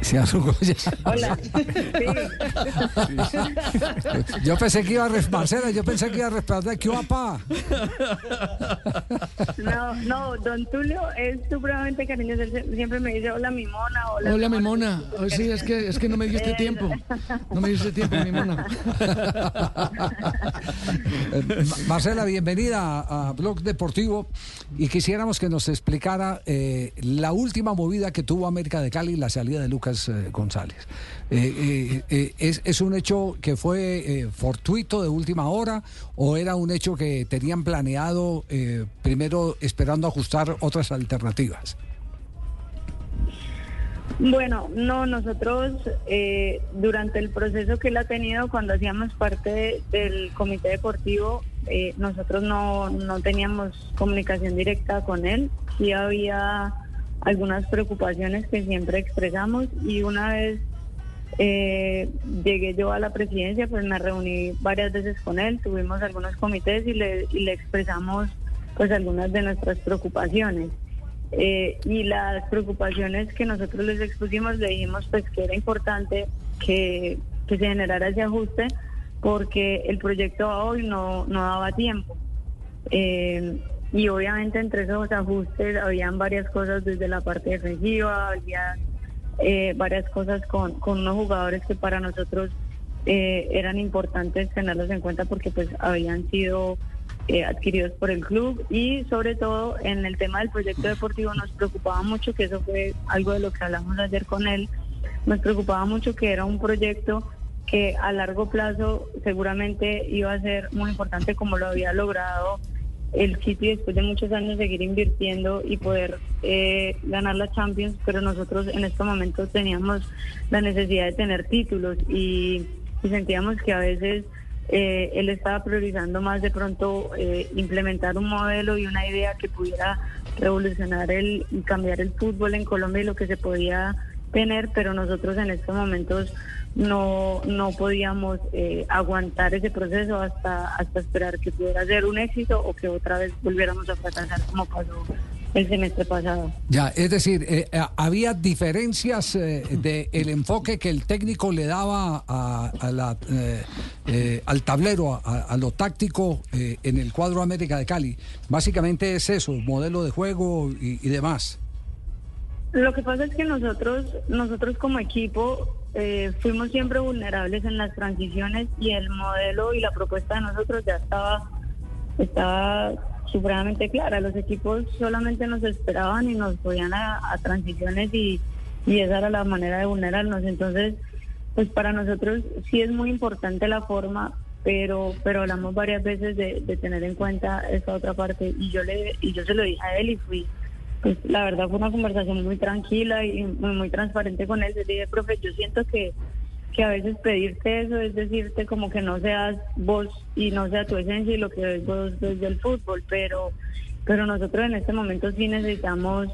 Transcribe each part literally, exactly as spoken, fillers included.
Se arrugó ya. Hola. Sí. Yo pensé que iba a respaldar, yo pensé que iba a respaldar. ¿Qué papá? No, no, don Tulio es supremamente cariñoso. Él siempre me dice hola mi mona. Hola, hola mi mona. Oh, sí, es que, es que no me dio este tiempo. No me dio este tiempo, mi mona. Marcela, bienvenida a Blog Deportivo. Y quisiéramos que nos explicara eh, la última movida que tuvo América de Cali, la salida de Lucas eh, González. Eh, eh, eh, es, ¿Es un hecho que fue eh, fortuito de última hora o era un hecho que tenían planeado eh, primero esperando ajustar otras alternativas? Bueno, no, nosotros eh, durante el proceso que él ha tenido cuando hacíamos parte de, del comité deportivo, eh, nosotros no, no teníamos comunicación directa con él. Sí había algunas preocupaciones que siempre expresamos y una vez eh, llegué yo a la presidencia, pues me reuní varias veces con él, tuvimos algunos comités y le, y le expresamos pues algunas de nuestras preocupaciones eh, y las preocupaciones que nosotros les expusimos, le dijimos pues que era importante que, que se generara ese ajuste porque el proyecto hoy no, no daba tiempo. Eh, Y obviamente entre esos ajustes habían varias cosas desde la parte defensiva, había eh, varias cosas con, con unos jugadores que para nosotros eh, eran importantes tenerlos en cuenta porque pues habían sido eh, adquiridos por el club y sobre todo en el tema del proyecto deportivo nos preocupaba mucho, que eso fue algo de lo que hablamos ayer con él, nos preocupaba mucho que era un proyecto que a largo plazo seguramente iba a ser muy importante como lo había logrado el City después de muchos años seguir invirtiendo y poder eh, ganar la Champions, pero nosotros en estos momentos teníamos la necesidad de tener títulos y, y sentíamos que a veces eh, él estaba priorizando más de pronto eh, implementar un modelo y una idea que pudiera revolucionar el y cambiar el fútbol en Colombia y lo que se podía tener, pero nosotros en estos momentos no no podíamos eh, aguantar ese proceso hasta hasta esperar que pudiera ser un éxito o que otra vez volviéramos a fracasar como pasó el semestre pasado. Ya, es decir, eh, había diferencias eh, de el enfoque que el técnico le daba a, a la, eh, eh, al tablero, a, a lo táctico eh, en el cuadro América de Cali. Básicamente es eso, modelo de juego y, y demás. Lo que pasa es que nosotros, nosotros como equipo eh, fuimos siempre vulnerables en las transiciones y el modelo y la propuesta de nosotros ya estaba, estaba supremamente clara. Los equipos solamente nos esperaban y nos podían a, a transiciones y, y esa era la manera de vulnerarnos. Entonces, pues para nosotros sí es muy importante la forma, pero pero hablamos varias veces de, de tener en cuenta esa otra parte y yo le y yo se lo dije a él y fui. Pues la verdad fue una conversación muy tranquila y muy, muy transparente con él. Le dije, profe, yo siento que, que a veces pedirte eso es decirte como que no seas vos y no sea tu esencia y lo que ves vos desde el fútbol, pero pero nosotros en este momento sí necesitamos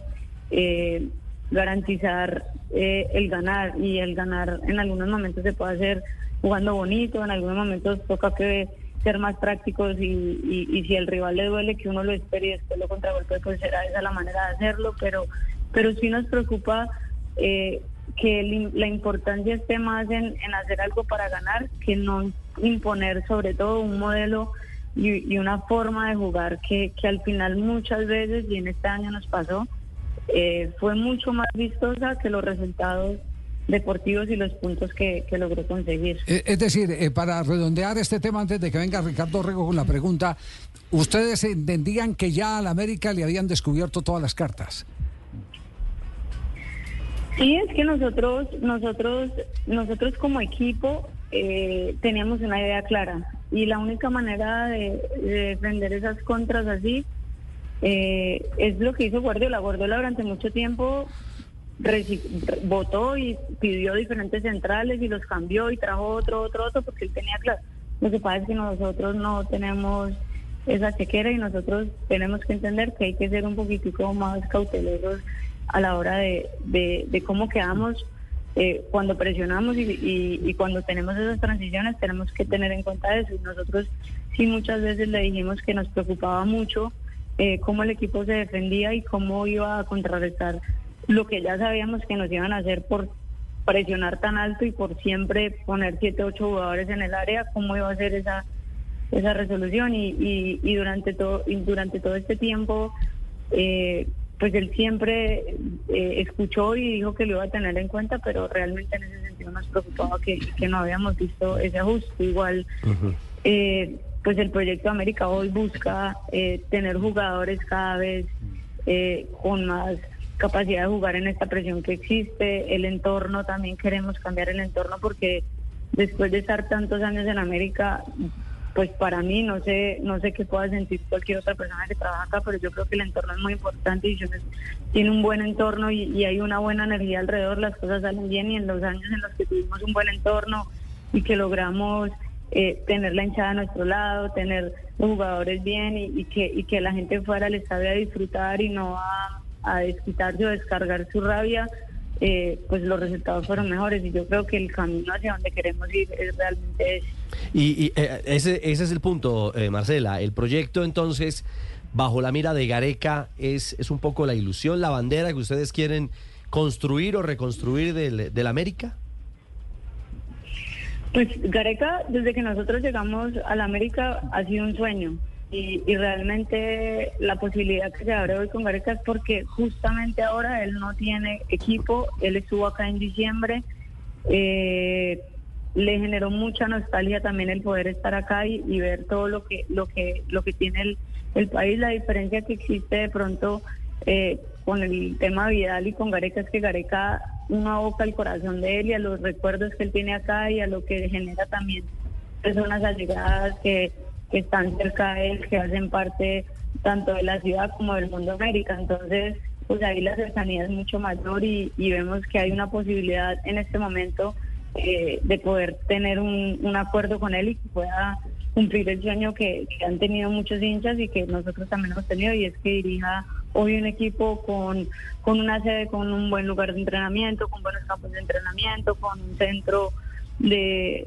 eh, garantizar eh, el ganar y el ganar en algunos momentos se puede hacer jugando bonito, en algunos momentos toca que ser más prácticos y, y, y si el rival le duele que uno lo espere y después lo contragolpe, pues será esa la manera de hacerlo, pero pero sí nos preocupa eh, que el, la importancia esté más en, en hacer algo para ganar que no imponer sobre todo un modelo y, y una forma de jugar que, que al final muchas veces, y en este año nos pasó, eh, fue mucho más vistosa que los resultados deportivos y los puntos que, que logró conseguir. Es decir, eh, para redondear este tema antes de que venga Ricardo Orrego con la pregunta, ¿ustedes entendían que ya a la América le habían descubierto todas las cartas? Sí, es que nosotros nosotros, nosotros como equipo eh, teníamos una idea clara y la única manera de, de defender esas contras así eh, es lo que hizo Guardiola. Guardiola durante mucho tiempo votó y pidió diferentes centrales y los cambió y trajo otro, otro, otro, porque él tenía claro. Lo que pasa es que nosotros no tenemos esa chequera y nosotros tenemos que entender que hay que ser un poquitico más cautelosos a la hora de, de, de cómo quedamos eh, cuando presionamos y, y, y cuando tenemos esas transiciones. Tenemos que tener en cuenta eso. Nosotros sí muchas veces le dijimos que nos preocupaba mucho eh, cómo el equipo se defendía y cómo iba a contrarrestar lo que ya sabíamos que nos iban a hacer por presionar tan alto y por siempre poner siete, ocho jugadores en el área, cómo iba a ser esa esa resolución. Y, y, y durante todo y durante todo este tiempo, eh, pues él siempre eh, escuchó y dijo que lo iba a tener en cuenta, pero realmente en ese sentido nos preocupaba que, que no habíamos visto ese ajuste. Igual, uh-huh. eh, pues el proyecto América hoy busca eh, tener jugadores cada vez eh, con más capacidad de jugar en esta presión que existe. El entorno, también queremos cambiar el entorno, porque después de estar tantos años en América, pues para mí, no sé no sé qué pueda sentir cualquier otra persona que trabaja acá, pero yo creo que el entorno es muy importante y yo, tiene un buen entorno y, y hay una buena energía alrededor, las cosas salen bien. Y en los años en los que tuvimos un buen entorno y que logramos eh, tener la hinchada a nuestro lado, tener los jugadores bien y, y, que, y que la gente fuera al estadio a disfrutar y no a a desquitarse o descargar su rabia, eh, pues los resultados fueron mejores. Y yo creo que el camino hacia donde queremos ir es realmente ese. Y, y eh, ese, ese es el punto, eh, Marcela. El proyecto, entonces, bajo la mira de Gareca, es, es un poco la ilusión, la bandera que ustedes quieren construir o reconstruir del, del América. Pues Gareca, desde que nosotros llegamos al América, ha sido un sueño. Y, y realmente la posibilidad que se abre hoy con Gareca es porque justamente ahora él no tiene equipo. Él estuvo acá en diciembre, eh, le generó mucha nostalgia también el poder estar acá y, y ver todo lo que lo que lo que tiene el, el país. La diferencia que existe de pronto eh, con el tema Vidal y con Gareca es que Gareca uno aboca al corazón de él y a los recuerdos que él tiene acá y a lo que genera también personas allegadas que que están cerca de él, que hacen parte tanto de la ciudad como del mundo América. Entonces, pues ahí la cercanía es mucho mayor y, y vemos que hay una posibilidad en este momento eh, de poder tener un, un acuerdo con él y que pueda cumplir el sueño que, que han tenido muchos hinchas y que nosotros también hemos tenido, y es que dirija hoy un equipo con, con una sede, con un buen lugar de entrenamiento, con buenos campos de entrenamiento, con un centro de...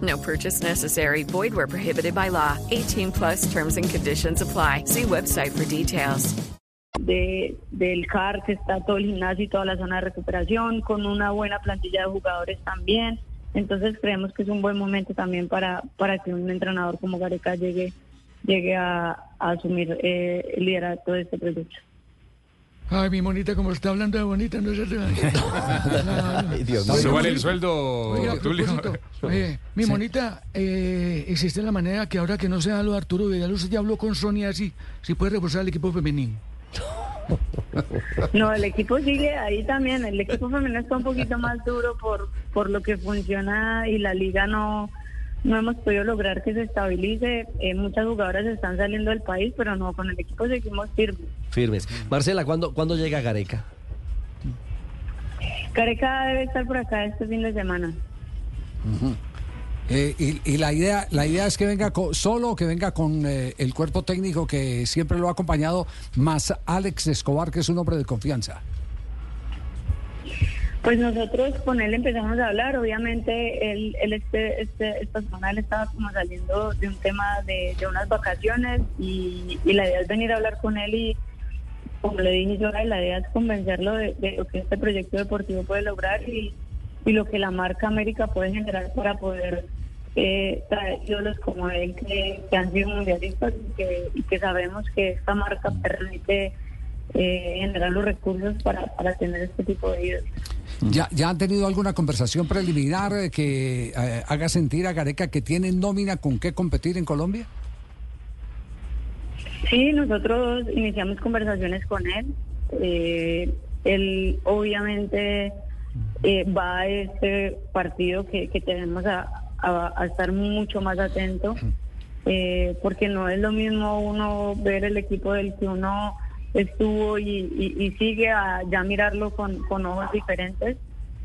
No purchase necessary. Void where prohibited by law. eighteen plus terms and conditions apply. See website for details. De, del C A R, que está todo el gimnasio y toda la zona de recuperación, con una buena plantilla de jugadores también. Entonces creemos que es un buen momento también para, para que un entrenador como Gareca llegue, llegue a, a asumir eh, el liderazgo de este proyecto. Ay, mi monita, como está hablando de bonita, no se atreve. Súbale el sueldo, Tulio. Eh, mi sí. monita, eh, existe la manera que ahora que no sea lo de Arturo Vidal, usted ya habló con Sonia, así, si puede reforzar el equipo femenino. No, el equipo sigue ahí también. El equipo femenino está un poquito más duro por, por lo que funciona y la liga no... No hemos podido lograr que se estabilice. Eh, muchas jugadoras están saliendo del país, pero no, con el equipo seguimos firmes. Firmes. Marcela, ¿cuándo, ¿cuándo llega Gareca? Gareca debe estar por acá este fin de semana. Uh-huh. eh, y, y la idea la idea es que venga con, solo o que venga con eh, el cuerpo técnico que siempre lo ha acompañado, más Alex Escobar, que es un hombre de confianza. Pues nosotros con él empezamos a hablar. Obviamente él, él este, este, esta semana él estaba como saliendo de un tema de, de unas vacaciones y, y la idea es venir a hablar con él y, como le dije yo, la idea es convencerlo de, de lo que este proyecto deportivo puede lograr y, y lo que la marca América puede generar para poder eh, traer ídolos como él que, que han sido mundialistas y que, y que sabemos que esta marca permite eh, generar los recursos para, para tener este tipo de ídolos. ¿Ya, ya han tenido alguna conversación preliminar que eh, haga sentir a Gareca que tiene nómina con qué competir en Colombia? Sí, nosotros iniciamos conversaciones con él. Eh, él obviamente eh, va a este partido que, que tenemos a, a, a estar mucho más atento, eh, porque no es lo mismo uno ver el equipo del que uno estuvo y, y, y sigue a ya mirarlo con, con ojos diferentes,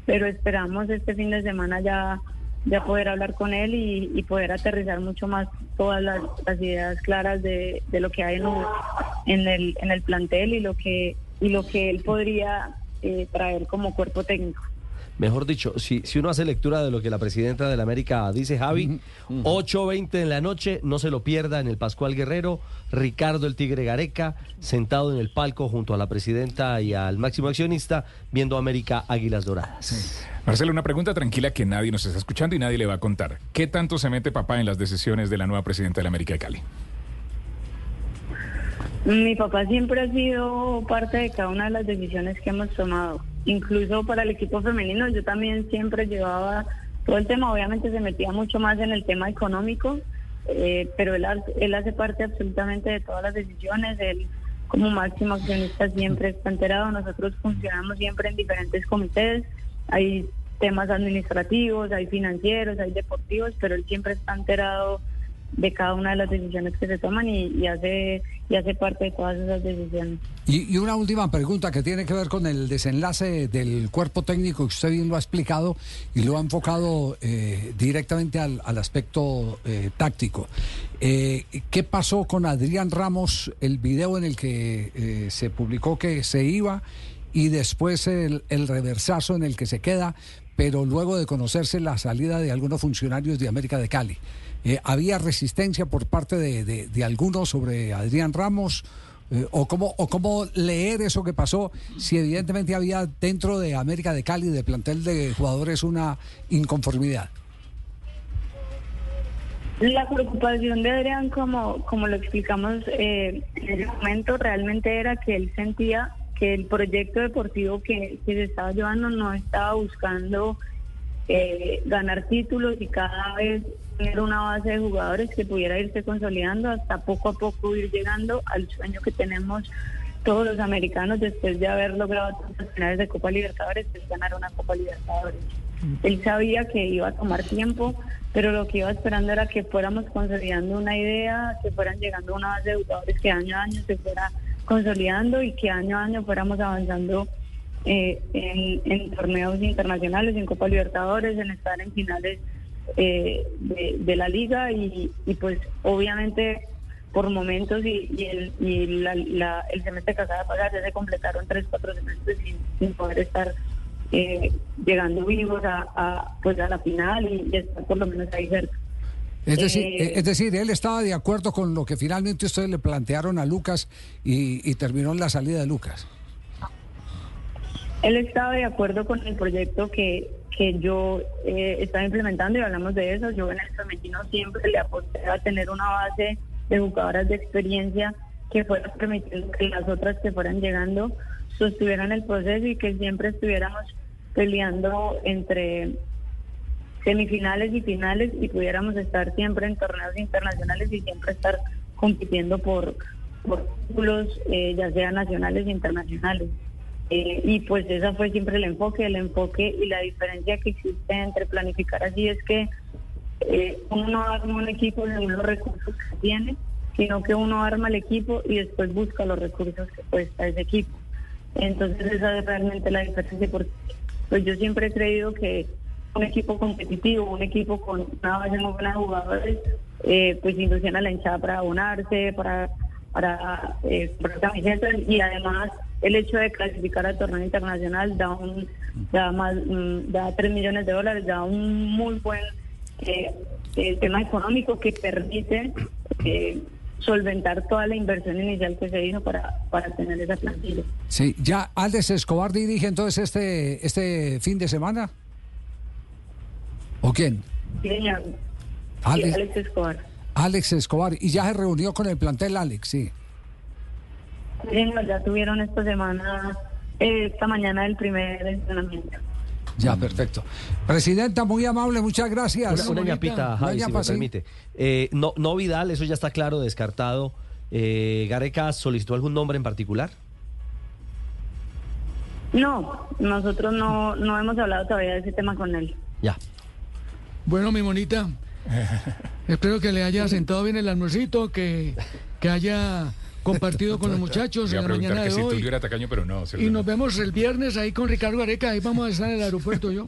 pero esperamos este fin de semana ya, ya poder hablar con él y, y poder aterrizar mucho más todas las, las ideas claras de, de lo que hay en, en el en el plantel y lo que y lo que él podría eh, traer como cuerpo técnico. Mejor dicho, si, si uno hace lectura de lo que la presidenta de la América dice, Javi, uh-huh. ocho veinte en la noche, no se lo pierda en el Pascual Guerrero, Ricardo el Tigre Gareca, sentado en el palco junto a la presidenta y al máximo accionista, viendo América Águilas Doradas. Sí. Marcelo, una pregunta tranquila que nadie nos está escuchando y nadie le va a contar. ¿Qué tanto se mete papá en las decisiones de la nueva presidenta de la América de Cali? Mi papá siempre ha sido parte de cada una de las decisiones que hemos tomado. Incluso para el equipo femenino, yo también siempre llevaba todo el tema. Obviamente se metía mucho más en el tema económico, eh, pero él, él hace parte absolutamente de todas las decisiones. Él, como máximo accionista, siempre está enterado. Nosotros funcionamos siempre en diferentes comités. Hay temas administrativos, hay financieros, hay deportivos, pero él siempre está enterado de cada una de las decisiones que se toman y, y hace y hace parte de todas esas decisiones. Y, y una última pregunta que tiene que ver con el desenlace del cuerpo técnico, que usted bien lo ha explicado y lo ha enfocado eh, directamente al, al aspecto eh, táctico. Eh, ¿Qué pasó con Adrián Ramos, el video en el que eh, se publicó que se iba y después el, el reversazo en el que se queda, pero luego de conocerse la salida de algunos funcionarios de América de Cali? Eh, ¿Había resistencia por parte de, de, de algunos sobre Adrián Ramos? Eh, o, cómo, ¿O cómo leer eso que pasó? Si evidentemente había dentro de América de Cali, de plantel de jugadores, una inconformidad. La preocupación de Adrián, como, como lo explicamos eh, en el momento, realmente era que él sentía que el proyecto deportivo que, que se estaba llevando no estaba buscando eh, ganar títulos y cada vez tener una base de jugadores que pudiera irse consolidando hasta poco a poco ir llegando al sueño que tenemos todos los americanos después de haber logrado tantas finales de Copa Libertadores, que es ganar una Copa Libertadores. Él sabía que iba a tomar tiempo, pero lo que iba esperando era que fuéramos consolidando una idea, que fueran llegando una base de jugadores que año a año se fuera consolidando y que año a año fuéramos avanzando eh, en, en torneos internacionales, en Copa Libertadores, en estar en finales eh, de, de la liga y, y pues obviamente por momentos y, y, el, y la, la, el semestre que acaba de pasar ya se completaron tres, cuatro semestres sin, sin poder estar eh, llegando vivos a, a, pues a la final y, y estar por lo menos ahí cerca. Es decir, es decir, él estaba de acuerdo con lo que finalmente ustedes le plantearon a Lucas y, y terminó en la salida de Lucas. Él estaba de acuerdo con el proyecto que, que yo eh, estaba implementando y hablamos de eso. Yo en el femenino siempre le aposté a tener una base de jugadoras de experiencia que fuera permitiendo que las otras que fueran llegando sostuvieran el proceso y que siempre estuviéramos peleando entre semifinales y finales y pudiéramos estar siempre en torneos internacionales y siempre estar compitiendo por títulos, por eh, ya sea nacionales e internacionales. Eh, y pues esa fue siempre el enfoque, el enfoque y la diferencia que existe entre planificar así es que eh, uno no arma un equipo según los recursos que tiene, sino que uno arma el equipo y después busca los recursos que cuesta ese equipo. Entonces esa es realmente la diferencia porque pues yo siempre he creído que un equipo competitivo, un equipo con una base muy buena de jugadores, eh, pues inducen a la hinchada para abonarse, para para eh, camisetas y además el hecho de clasificar al torneo internacional da un da más da tres millones de dólares, da un muy buen eh, eh, tema económico que permite eh, solventar toda la inversión inicial que se hizo para, para tener esa plantilla. Sí, ya Alex Escobar dirige entonces este este fin de semana. ¿O quién? Sí, señor. Alex, sí, Alex Escobar. Alex Escobar. Y ya se reunió con el plantel, Alex, sí. Sí, señor, ya tuvieron esta semana, eh, esta mañana el primer entrenamiento. Ya, perfecto. Presidenta, muy amable, muchas gracias. Una, una ñapita, Javi, si me permite. Eh, no, no Vidal, eso ya está claro, descartado. Eh, ¿Gareca solicitó algún nombre en particular? No, nosotros no, no hemos hablado todavía de ese tema con él. Ya. Bueno, mi monita, espero que le haya sentado bien el almuercito, que, que haya compartido con los muchachos en la mañana de hoy. Si Tacaño, pero no, y nos vemos el viernes ahí con Ricardo Gareca, ahí vamos a estar en el aeropuerto yo.